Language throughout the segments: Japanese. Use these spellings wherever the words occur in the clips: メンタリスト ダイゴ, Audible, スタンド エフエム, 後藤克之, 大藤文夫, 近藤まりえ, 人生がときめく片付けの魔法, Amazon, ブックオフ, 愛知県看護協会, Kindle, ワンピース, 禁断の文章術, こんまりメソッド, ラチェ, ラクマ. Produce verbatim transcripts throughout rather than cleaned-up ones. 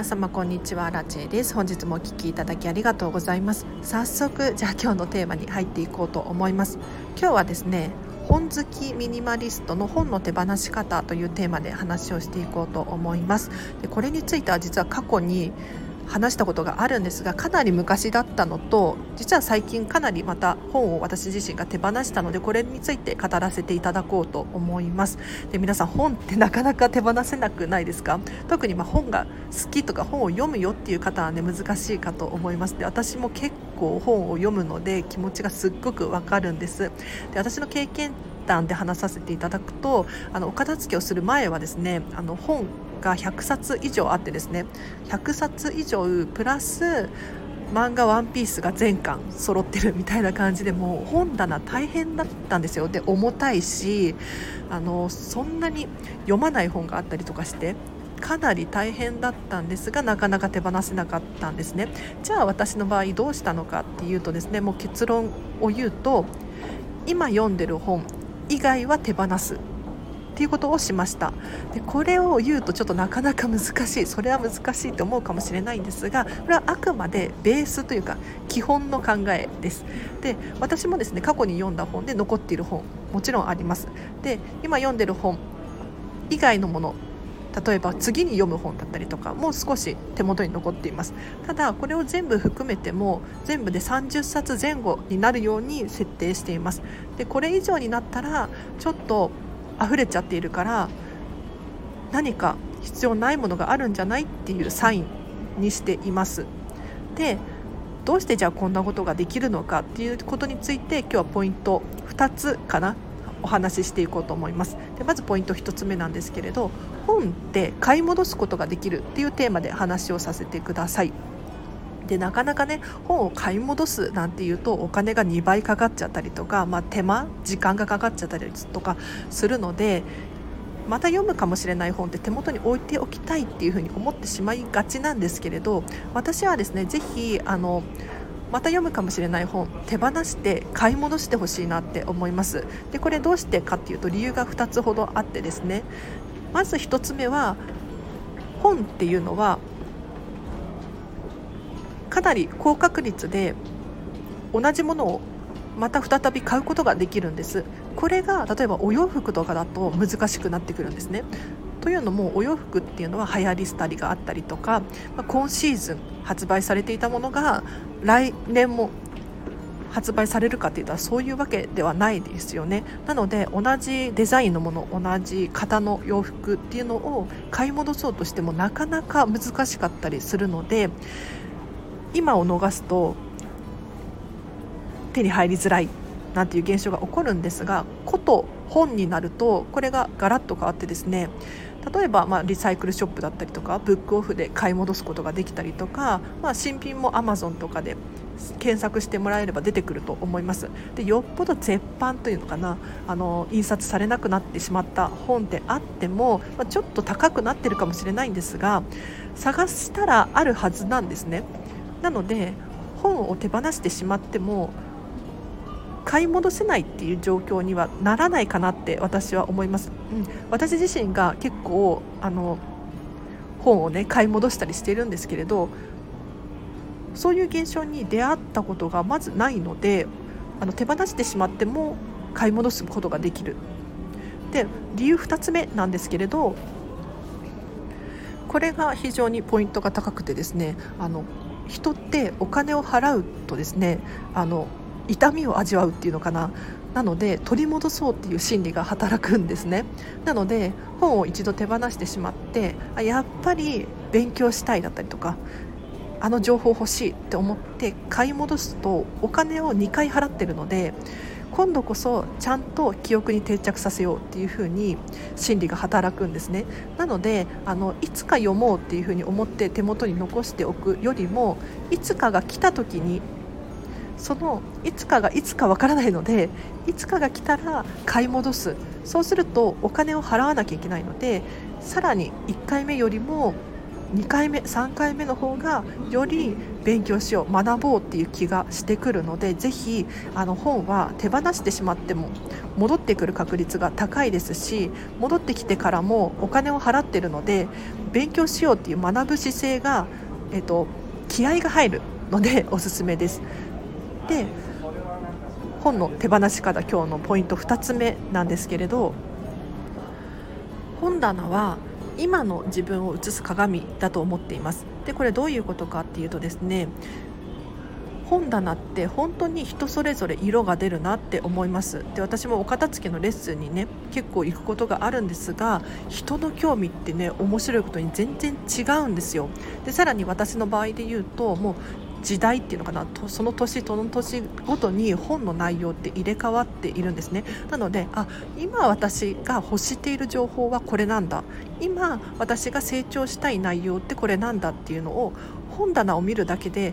皆様こんにちは、ラチェです。本日もお聞きいただきありがとうございます。早速じゃあ今日のテーマに入っていこうと思います。今日はですね、本好きミニマリストの本の手放し方というテーマで話をしていこうと思います。でこれについては実は過去に話したことがあるんですが、かなり昔だったのと、実は最近かなりまた本を私自身が手放したので、これについて語らせていただこうと思います。で皆さん、本ってなかなか手放せなくないですか？特にまあ本が好きとか本を読むよっていう方はね、難しいかと思います。で私も結構本を読むので気持ちがすっごくわかるんです。で私の経験談で話させていただくと、あのお片付けをする前はですね、あの本がひゃくさつ以上あってですね、ひゃくさつ以上プラス漫画ワンピースが全巻揃ってるみたいな感じで、もう本棚大変だったんですよ。で重たいし、あのそんなに読まない本があったりとかしてかなり大変だったんですが、なかなか手放せなかったんですね。じゃあ私の場合どうしたのかっていうとですね、もう結論を言うと、今読んでる本以外は手放すということをしました。でこれを言うとちょっとなかなか難しい、それは難しいと思うかもしれないんですが、これはあくまでベースというか基本の考えです。で私もですね、過去に読んだ本で残っている本もちろんあります。で今読んでる本以外のもの、例えば次に読む本だったりとかもう少し手元に残っています。ただこれを全部含めても全部でさんじゅっさつ前後になるように設定しています。でこれ以上になったらちょっと溢れちゃっているから、何か必要ないものがあるんじゃないっていうサインにしています。でどうしてじゃあこんなことができるのかっていうことについて、今日はポイントふたつかな、お話ししていこうと思います。でまずポイントひとつめなんですけれど、本って買い戻すことができるっていうテーマで話をさせてください。でなかなかね、本を買い戻すなんていうとお金がにばいかかっちゃったりとか、まあ、手間時間がかかっちゃったりとかするので、また読むかもしれない本って手元に置いておきたいっていうふうに思ってしまいがちなんですけれど、私はですね、ぜひあのまた読むかもしれない本手放して買い戻してほしいなって思います。でこれどうしてかっていうと、理由がふたつほどあってですね、まずひとつめは、本っていうのはかなり高確率で同じものをまた再び買うことができるんです。これが例えばお洋服とかだと難しくなってくるんですね。というのも、お洋服っていうのは流行り廃りがあったりとか、今シーズン発売されていたものが来年も発売されるかっていったらそういうわけではないですよね。なので同じデザインのもの、同じ型の洋服っていうのを買い戻そうとしてもなかなか難しかったりするので、今を逃すと手に入りづらいなんていう現象が起こるんですが、こと本になるとこれがガラッと変わってですね、例えばまあリサイクルショップだったりとかブックオフで買い戻すことができたりとか、まあ、新品も Amazon とかで検索してもらえれば出てくると思います。でよっぽど絶版というのかな、あの印刷されなくなってしまった本であっても、まあ、ちょっと高くなってるかもしれないんですが、探したらあるはずなんですね。なので本を手放してしまっても買い戻せないっていう状況にはならないかなって私は思います、うん、私自身が結構あの本をね買い戻したりしているんですけれど、そういう現象に出会ったことがまずないので、あの手放してしまっても買い戻すことができる。で理由ふたつめなんですけれど、これが非常にポイントが高くてですね、あの人ってお金を払うとですね、あの痛みを味わうっていうのかな、なので取り戻そうっていう心理が働くんですね。なので本を一度手放してしまって、あやっぱり勉強したいだったりとか、あの情報欲しいって思って買い戻すとお金をにかい払ってるので、今度こそちゃんと記憶に定着させようっていう風に心理が働くんですね。なのであのいつか読もうっていう風に思って手元に残しておくよりも、いつかが来た時に、そのいつかがいつかわからないので、いつかが来たら買い戻す。そうするとお金を払わなきゃいけないので、さらにいっかいめよりもにかいめさんかいめの方がより勉強しよう、学ぼうっていう気がしてくるので、ぜひあの本は手放してしまっても戻ってくる確率が高いですし、戻ってきてからもお金を払ってるので勉強しようっていう学ぶ姿勢が、えっと、気合が入るのでおすすめです。で、本の手放し方、今日のポイントふたつめなんですけれど、本棚は今の自分を映す鏡だと思っています。で、これどういうことかっていうとですね、本棚って本当に人それぞれ色が出るなって思います。で、私もお片付けのレッスンにね結構行くことがあるんですが、人の興味ってね面白いことに全然違うんですよ。で、さらに私の場合で言うと、もう時代っていうのかな、その年その年ごとに本の内容って入れ替わっているんですね。なので、あ、今私が欲している情報はこれなんだ、今私が成長したい内容ってこれなんだっていうのを本棚を見るだけで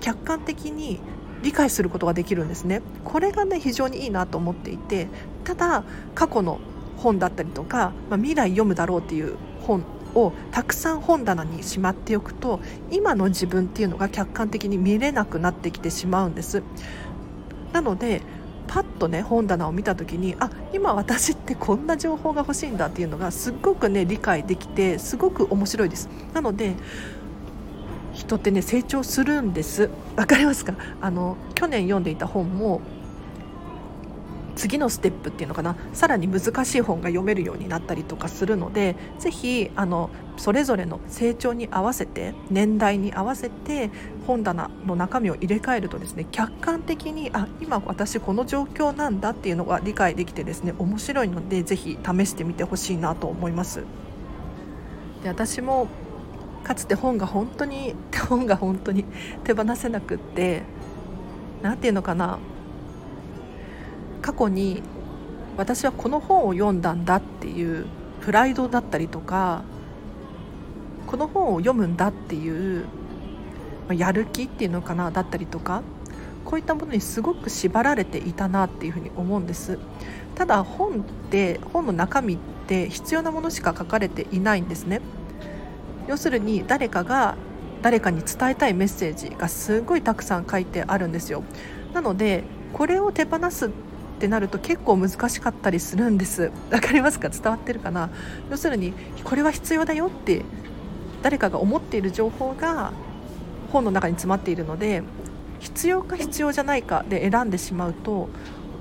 客観的に理解することができるんですね。これがね非常にいいなと思っていて、ただ過去の本だったりとか、まあ、未来読むだろうっていう本をたくさん本棚にしまっておくと、今の自分っていうのが客観的に見れなくなってきてしまうんです。なのでパッとね本棚を見た時に、あ、今私ってこんな情報が欲しいんだっていうのがすごくね理解できて、すごく面白いです。なので人ってね成長するんです。わかりますか？あの去年読んでいた本も次のステップっていうのかな、さらに難しい本が読めるようになったりとかするので、ぜひあのそれぞれの成長に合わせて、年代に合わせて本棚の中身を入れ替えるとですね、客観的に、あ、今私この状況なんだっていうのが理解できてですね、面白いのでぜひ試してみてほしいなと思います。で、私もかつて本が本当に本が本当に手放せなくって、なんていうのかな、過去に私はこの本を読んだんだっていうプライドだったりとか、この本を読むんだっていうやる気っていうのかな、だったりとか、こういったものにすごく縛られていたなっていうふうに思うんです。ただ本って本の中身って必要なものしか書かれていないんですね。要するに誰かが誰かに伝えたいメッセージがすごいたくさん書いてあるんですよ。なのでこれを手放すってなると結構難しかったりするんです。わかりますか？伝わってるかな？要するにこれは必要だよって誰かが思っている情報が本の中に詰まっているので、必要か必要じゃないかで選んでしまうと、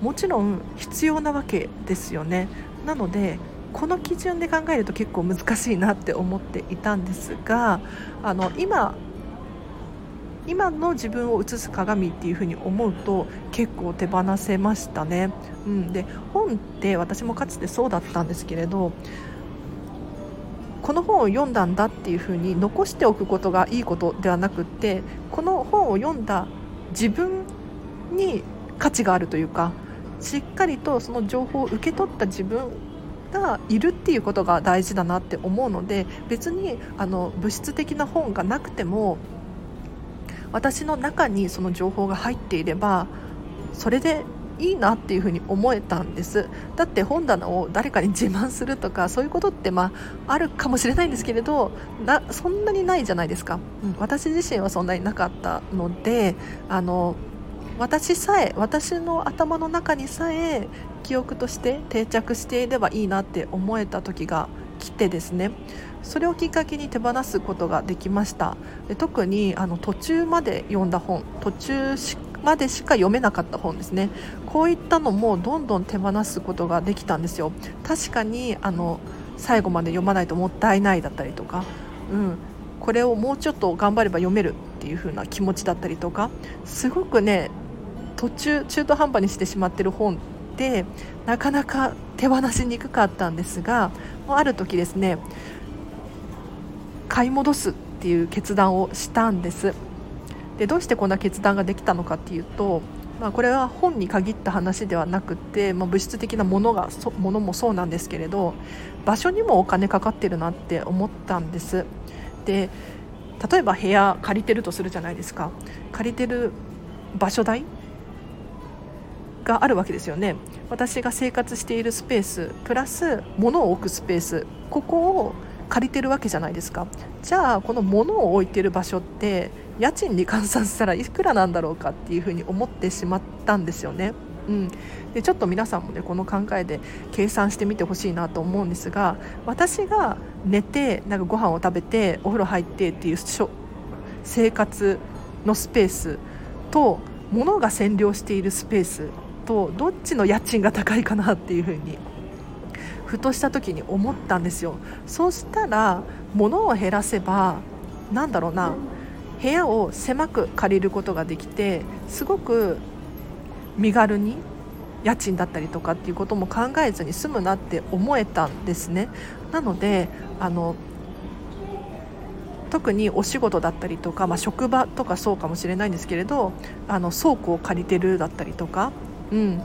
もちろん必要なわけですよね。なのでこの基準で考えると結構難しいなって思っていたんですが、あの今今の自分を映す鏡っていう風に思うと結構手放せましたね、うん、で、本って私もかつてそうだったんですけれど、この本を読んだんだっていう風に残しておくことがいいことではなくって、この本を読んだ自分に価値があるというか、しっかりとその情報を受け取った自分がいるっていうことが大事だなって思うので、別にあの物質的な本がなくても私の中にその情報が入っていればそれでいいなっていうふうに思えたんです。だって本棚を誰かに自慢するとかそういうことって、まあ、あるかもしれないんですけれどな、そんなにないじゃないですか、うん、私自身はそんなになかったので、あの私さえ私の頭の中にさえ記憶として定着していればいいなって思えた時が来てですね、それをきっかけに手放すことができました。で、特にあの途中まで読んだ本、途中までしか読めなかった本ですね、こういったのもどんどん手放すことができたんですよ。確かにあの最後まで読まないともったいないだったりとか、うん、これをもうちょっと頑張れば読めるっていう風な気持ちだったりとか、すごくね途中中途半端にしてしまっている本でなかなか手放しにくかったんですが、もうある時ですね買い戻すっていう決断をしたんです。で、どうしてこんな決断ができたのかっていうと、まあ、これは本に限った話ではなくて、まあ、物質的なものがそものもそうなんですけれど、場所にもお金かかってるなって思ったんです。で、例えば部屋借りてるとするじゃないですか。借りてる場所代があるわけですよね。私が生活しているスペースプラス物を置くスペース、ここを借りてるわけじゃないですか。じゃあこの物を置いてる場所って家賃に換算したらいくらなんだろうかっていうふうに思ってしまったんですよね。うん、でちょっと皆さんもねこの考えで計算してみてほしいなと思うんですが、私が寝てなんかご飯を食べてお風呂入ってっていう生活のスペースと物が占領しているスペースとどっちの家賃が高いかなっていうふうにふとした時に思ったんですよ。そうしたら物を減らせばなんだろうな部屋を狭く借りることができて、すごく身軽に家賃だったりとかっていうことも考えずに済むなって思えたんですね。なのであの特にお仕事だったりとか、まあ、職場とかそうかもしれないんですけれど、あの倉庫を借りてるだったりとか、うん、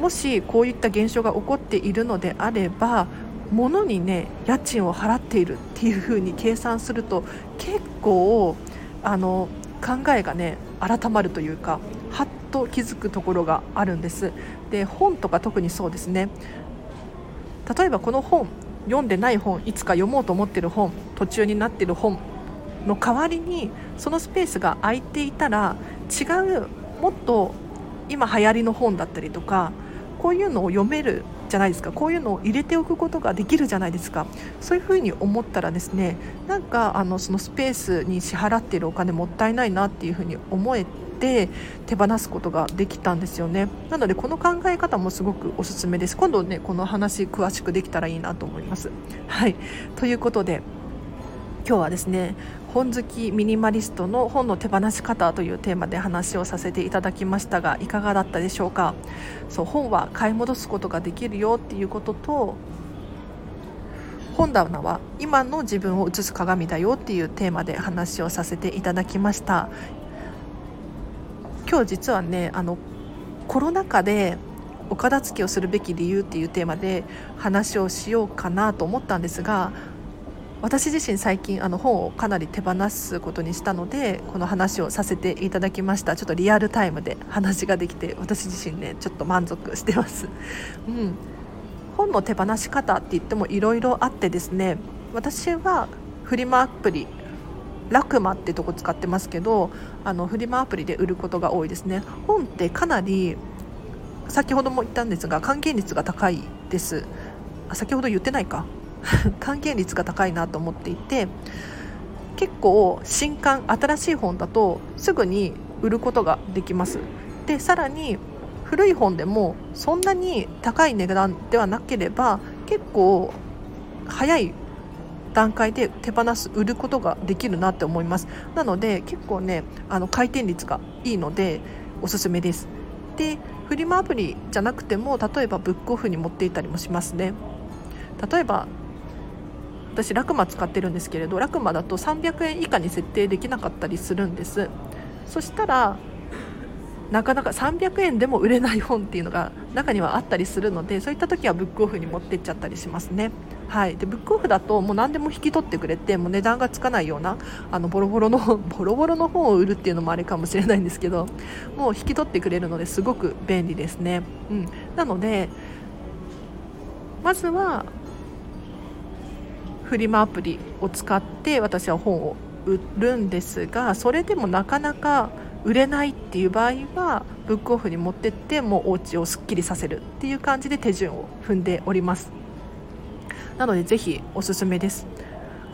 もしこういった現象が起こっているのであれば物にね家賃を払っているっていう風に計算すると結構あの考えがね改まるというか、はっと気づくところがあるんです。で本とか特にそうですね。例えばこの本読んでない本、いつか読もうと思ってる本、途中になってる本の代わりにそのスペースが空いていたら違うもっと今流行りの本だったりとかこういうのを読めるじゃないですか。こういうのを入れておくことができるじゃないですか。そういうふうに思ったらですね、なんかあのそのスペースに支払っているお金もったいないなっていうふうに思えて手放すことができたんですよね。なのでこの考え方もすごくおすすめです。今度ねこの話詳しくできたらいいなと思います。はい、ということで今日はですね本好きミニマリストの本の手放し方というテーマで話をさせていただきましたが、いかがだったでしょうか。そう、本は買い戻すことができるよっていうことと、本棚は今の自分を映す鏡だよっていうテーマで話をさせていただきました。今日実はねあのコロナ禍でお片付けをするべき理由っていうテーマで話をしようかなと思ったんですが、私自身最近あの本をかなり手放すことにしたのでこの話をさせていただきました。ちょっとリアルタイムで話ができて私自身ねちょっと満足してます、うん、本の手放し方って言ってもいろいろあってですね、私はフリマアプリラクマってとこ使ってますけど、あのフリマアプリで売ることが多いですね。本ってかなり先ほども言ったんですが還元率が高いです。あ、先ほど言ってないか還元率が高いなと思っていて、結構新刊新しい本だとすぐに売ることができます。でさらに古い本でもそんなに高い値段ではなければ結構早い段階で手放す売ることができるなって思います。なので結構ねあの回転率がいいのでおすすめです。でフリマアプリじゃなくても例えばブックオフに持っていたりもしますね。例えば私ラクマ使ってるんですけれど、ラクマだとさんびゃくえん以下に設定できなかったりするんです。そしたらなかなかさんびゃくえんでも売れない本っていうのが中にはあったりするので、そういった時はブックオフに持ってっちゃったりしますね。はい、でブックオフだともう何でも引き取ってくれて、もう値段がつかないようなあのボロボロのボロボロの本を売るっていうのもあれかもしれないんですけど、もう引き取ってくれるのですごく便利ですね、うん、なのでまずはフリマアプリを使って私は本を売るんですが、それでもなかなか売れないっていう場合はブックオフに持ってってもうお家をすっきりさせるっていう感じで手順を踏んでおります。なのでぜひおすすめです。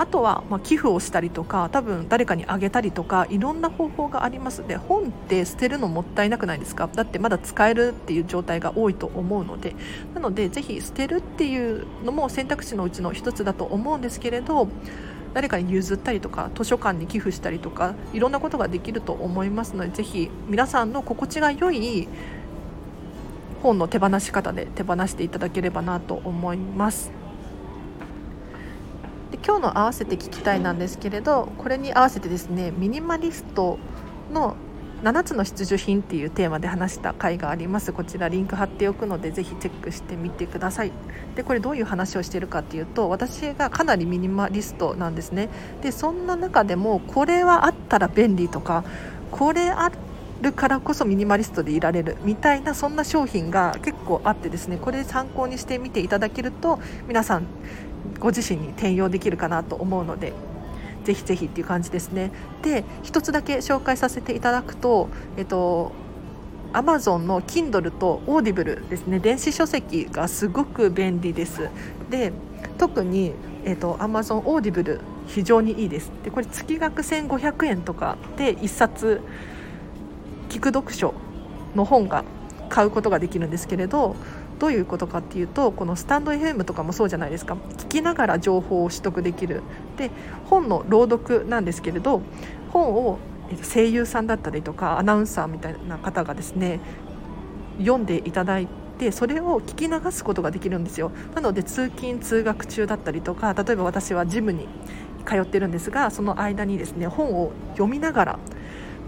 あとはまあ寄付をしたりとか多分誰かにあげたりとかいろんな方法がありますので、本って捨てるのもったいなくないですか。だってまだ使えるっていう状態が多いと思うので、なのでぜひ捨てるっていうのも選択肢のうちの一つだと思うんですけれど、誰かに譲ったりとか図書館に寄付したりとかいろんなことができると思いますので、ぜひ皆さんの心地が良い本の手放し方で手放していただければなと思います。で今日の合わせて聞きたいなんですけれど、これに合わせてですねミニマリストのななつの必需品っていうテーマで話した回があります。こちらリンク貼っておくのでぜひチェックしてみてください。でこれどういう話をしているかっていうと、私がかなりミニマリストなんですね。でそんな中でもこれはあったら便利とかこれあるからこそミニマリストでいられるみたいな、そんな商品が結構あってですね、これ参考にしてみていただけると皆さんご自身に転用できるかなと思うので、ぜひぜひっていう感じですね。で、一つだけ紹介させていただくと、えっとAmazon の Kindle と Audible ですね、電子書籍がすごく便利です。で、特に、えー、と Amazon Audible 非常にいいです。で、これ月額せんごひゃくえんとかでいっさつ聞く読書の本が買うことができるんですけれど、どういうことかっていうと、このスタンド エフエム とかもそうじゃないですか、聞きながら情報を取得できる。で、本の朗読なんですけれど、本を声優さんだったりとかアナウンサーみたいな方がですね、読んでいただいて、それを聞き流すことができるんですよ。なので通勤通学中だったりとか、例えば私はジムに通ってるんですが、その間にですね、本を読みながら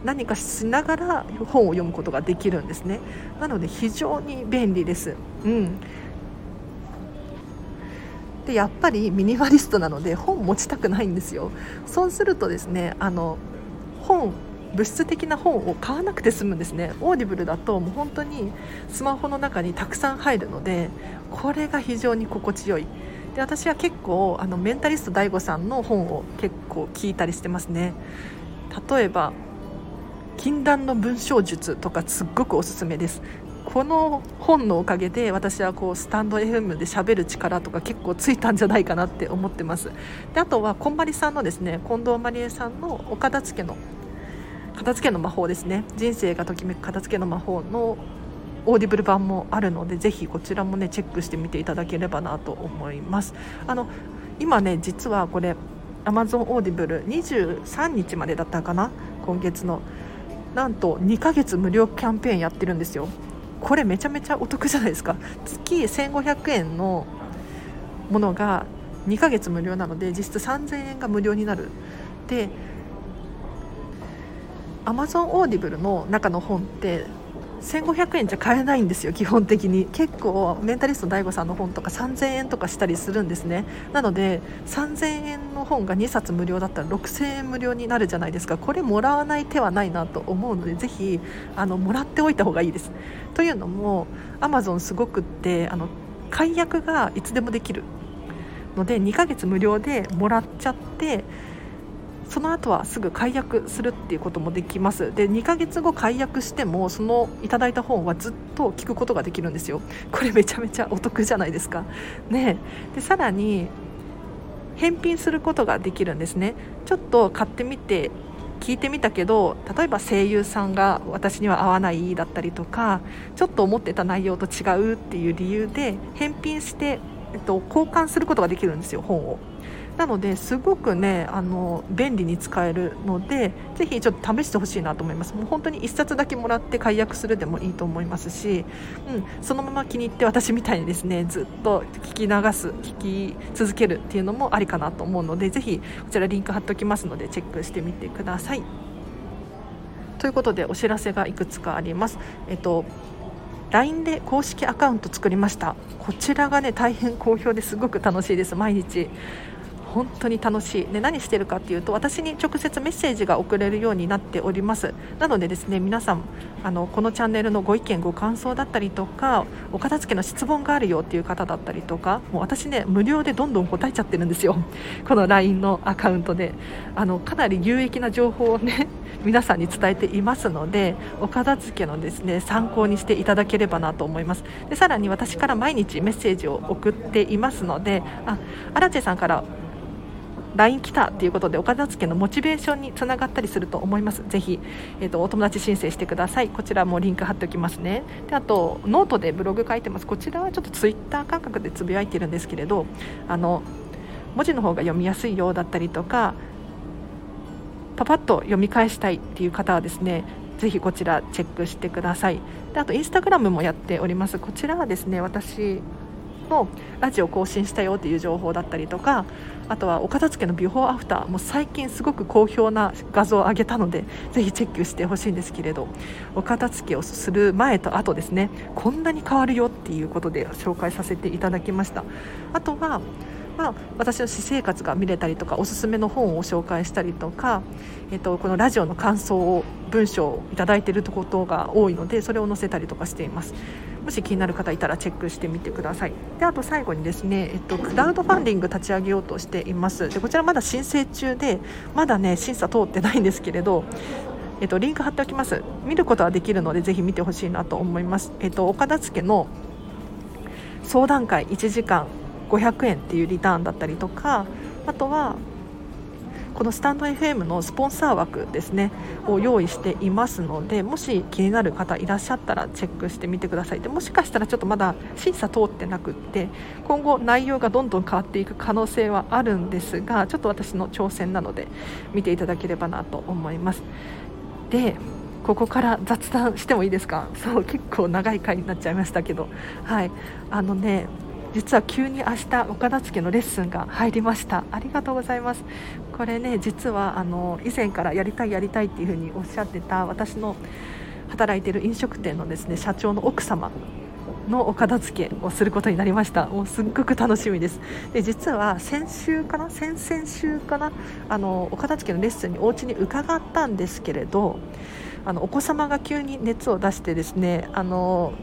何かしながら本を読むことができるんですね。なので非常に便利です、うん、で、やっぱりミニマリストなので本持ちたくないんですよ。そうするとですね、あの本物質的な本を買わなくて済むんですね。オーディブルだともう本当にスマホの中にたくさん入るので、これが非常に心地よい。で、私は結構あのメンタリスト ダイゴ さんの本を結構聞いたりしてますね。例えば禁断の文章術とかすっごくおすすめです。この本のおかげで私はこうスタンド エフエム で喋る力とか結構ついたんじゃないかなって思ってます。で、あとはこんまりさんのですね、近藤まりえさんのお片付けの片付けの魔法ですね、人生がときめく片付けの魔法のオーディブル版もあるので、ぜひこちらもねチェックしてみていただければなと思います。あの今ね、実はこれ Amazon オーディブルにじゅうさんにちまでだったかな、今月のなんとにかげつ無料キャンペーンやってるんですよ。これめちゃめちゃお得じゃないですか。月せんごひゃくえんのものがにかげつ無料なので、実質さんぜんえんが無料になる。で、Amazon オーディブルの中の本ってせんごひゃくえんじゃ買えないんですよ、基本的に。結構メンタリスト ダイゴ さんの本とかさんぜんえんとかしたりするんですね。なのでさんぜんえんの本がにさつ無料だったらろくせんえん無料になるじゃないですか。これもらわない手はないなと思うので、ぜひあのもらっておいた方がいいです。というのも Amazon すごくって、あの解約がいつでもできるので、にかげつ無料でもらっちゃって、その後はすぐ解約するっていうこともできます。で、にかげつご解約してもそのいただいた本はずっと聞くことができるんですよ。これめちゃめちゃお得じゃないですか、ね、でさらに返品することができるんですね。ちょっと買ってみて聞いてみたけど、例えば声優さんが私には合わないだったりとか、ちょっと思ってた内容と違うっていう理由で返品して、えっと、交換することができるんですよ、本を。なのですごくね、あの便利に使えるので、ぜひちょっと試してほしいなと思います。もう本当にいっさつだけもらって解約するでもいいと思いますし、うん、そのまま気に入って私みたいにですね、ずっと聞き流す、聞き続けるっていうのもありかなと思うので、ぜひこちらリンク貼っておきますのでチェックしてみてください。ということでお知らせがいくつかあります。えっとライン で公式アカウント作りました。こちらがね大変好評ですごく楽しいです。毎日本当に楽しい。で、何してるかっていうと、私に直接メッセージが送れるようになっております。なのでですね、皆さんあのこのチャンネルのご意見ご感想だったりとか、お片付けの質問があるよっていう方だったりとか、もう私ね無料でどんどん答えちゃってるんですよ、この ライン のアカウントで。あのかなり有益な情報をね皆さんに伝えていますので、お片付けのですね参考にしていただければなと思います。で、さらに私から毎日メッセージを送っていますので、あ、アラチェさんからライン 来たということで、お片付けのモチベーションにつながったりすると思います。ぜひ、えーと、お友達申請してください。こちらもリンク貼っておきますね。で、あとノートでブログ書いてます。こちらはちょっとツイッター感覚でつぶやいてるんですけれど、あの文字の方が読みやすいようだったりとか、パパッと読み返したいっていう方はですね、ぜひこちらチェックしてください。で、あとインスタグラムもやっております。こちらはですね、私のラジオ更新したよという情報だったりとか、あとはお片付けのビフォーアフターも最近すごく好評な画像を上げたので、ぜひチェックしてほしいんですけれど、お片付けをする前と後ですね、こんなに変わるよっていうことで紹介させていただきました。あとは、まは私の私生活が見れたりとか、おすすめの本を紹介したりとか、えっと、このラジオの感想を文章をいただいていることが多いので、それを載せたりとかしています。もし気になる方いたらチェックしてみてください。で、あと最後にですね、えっと、クラウドファンディング立ち上げようとしています。で、こちらまだ申請中で、まだね審査通ってないんですけれど、えっと、リンク貼っておきます。見ることはできるので、ぜひ見てほしいなと思います。えっと、お片付けの相談会いちじかんごひゃくえんっていうリターンだったりとか、あとはこのスタンド エフエム のスポンサー枠ですねを用意していますので、もし気になる方いらっしゃったらチェックしてみてください。で、もしかしたらちょっとまだ審査通ってなくって、今後内容がどんどん変わっていく可能性はあるんですが、ちょっと私の挑戦なので見ていただければなと思います。で、ここから雑談してもいいですか？そう、結構長い回になっちゃいましたけど、はい、あのね実は急に明日お片付けのレッスンが入りました。ありがとうございます。これね、実はあの以前からやりたいやりたいっていうふうにおっしゃってた、私の働いている飲食店のですね社長の奥様のお片付けをすることになりました。もうすっごく楽しみです。で、実は先週かな先々週かなあのお片付けのレッスンにお家に伺ったんですけれど、あのお子様が急に熱を出してですね、あの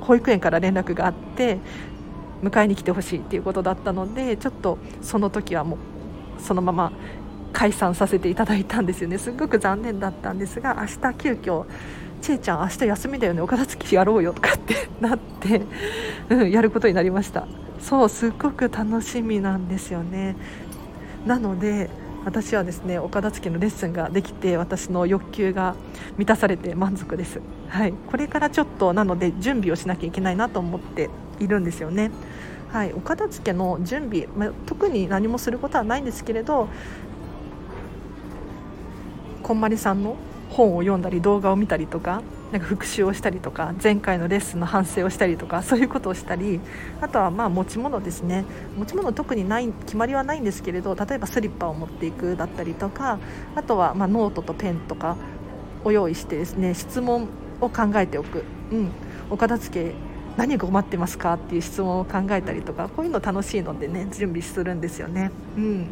保育園から連絡があって迎えに来てほしいということだったので、ちょっとその時はもうそのまま解散させていただいたんですよね。すごく残念だったんですが、明日急遽ちえちゃん明日休みだよね、お片付けやろうよとかってなって、うん、やることになりました。そう、すごく楽しみなんですよね。なので私はですね、お片付けのレッスンができて、私の欲求が満たされて満足です、はい、これからちょっとなので準備をしなきゃいけないなと思っているんですよね、はい、お片付けの準備、まあ、特に何もすることはないんですけれど、こんまりさんの本を読んだり動画を見たりとか、なんか復習をしたりとか、前回のレッスンの反省をしたりとか、そういうことをしたり、あとはまあ持ち物ですね。持ち物特にない決まりはないんですけれど、例えばスリッパを持っていくだったりとか、あとはまあノートとペンとかを用意してですね、質問を考えておく、うん、お片付け何が困ってますかっていう質問を考えたりとか、こういうの楽しいのでね準備するんですよね、うん、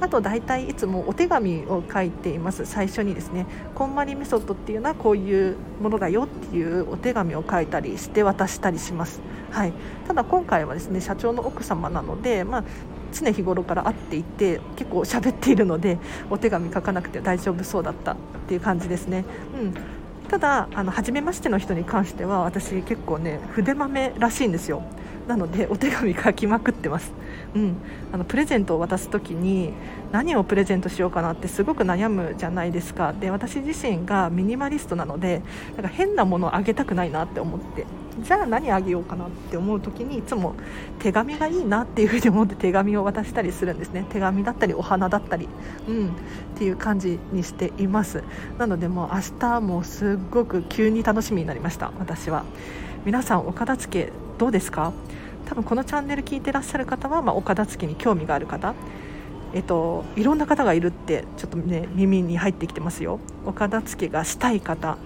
あと大体いつもお手紙を書いています。最初にですね、こんまりメソッドっていうのはこういうものだよっていうお手紙を書いたりして渡したりします、はい、ただ今回はですね社長の奥様なので、まあ、常日頃から会っていて結構喋っているので、お手紙書かなくて大丈夫そうだったっていう感じですね、うん。ただあの初めましての人に関しては私結構ね筆まめらしいんですよ。なのでお手紙書きまくってます、うん、あのプレゼントを渡すときに何をプレゼントしようかなってすごく悩むじゃないですか。で、私自身がミニマリストなので、なんか変なものをあげたくないなって思って、じゃあ何あげようかなって思うときにいつも手紙がいいなっていうふうに思って手紙を渡したりするんですね。手紙だったりお花だったり、うん、っていう感じにしています。なのでもう明日もすごく急に楽しみになりました。私は皆さんお片付けどうですか？多分このチャンネル聞いてらっしゃる方は、まあ、お片付けに興味がある方、えっと、いろんな方がいるってちょっとね耳に入ってきてますよ。お片付けがしたい方、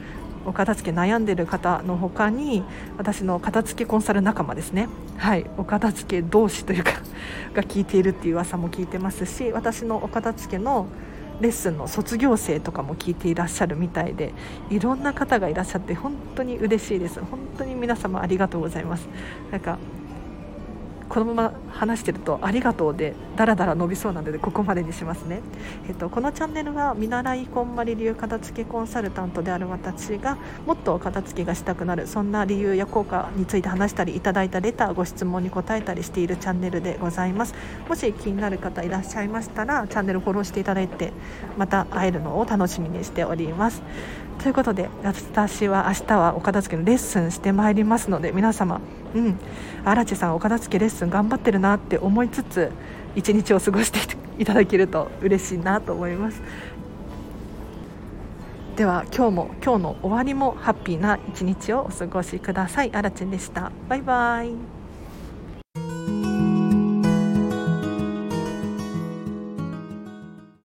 お片付け悩んでる方の他に、私の片付けコンサル仲間ですね、はい、お片付け同士というかが聞いているっていう噂も聞いてますし、私のお片付けのレッスンの卒業生とかも聞いていらっしゃるみたいで、いろんな方がいらっしゃって本当に嬉しいです。本当に皆様ありがとうございます。なんかこのまま話してるとありがとうでだらだら伸びそうなので、ここまでにしますね、えっと、このチャンネルは見習いこんまり流片付けコンサルタントである私が、もっと片付けがしたくなるそんな理由や効果について話したり、いただいたレター、ご質問に答えたりしているチャンネルでございます。もし気になる方いらっしゃいましたら、チャンネルフォローしていただいて、また会えるのを楽しみにしております。ということで、私は明日はお片付けのレッスンしてまいりますので、皆様、うん、荒地さんお片付けレッスン頑張ってるなって思いつつ、一日を過ごしていただけると嬉しいなと思います。では今日も今日の終わりもハッピーな一日をお過ごしください。荒地でした。バイバイ。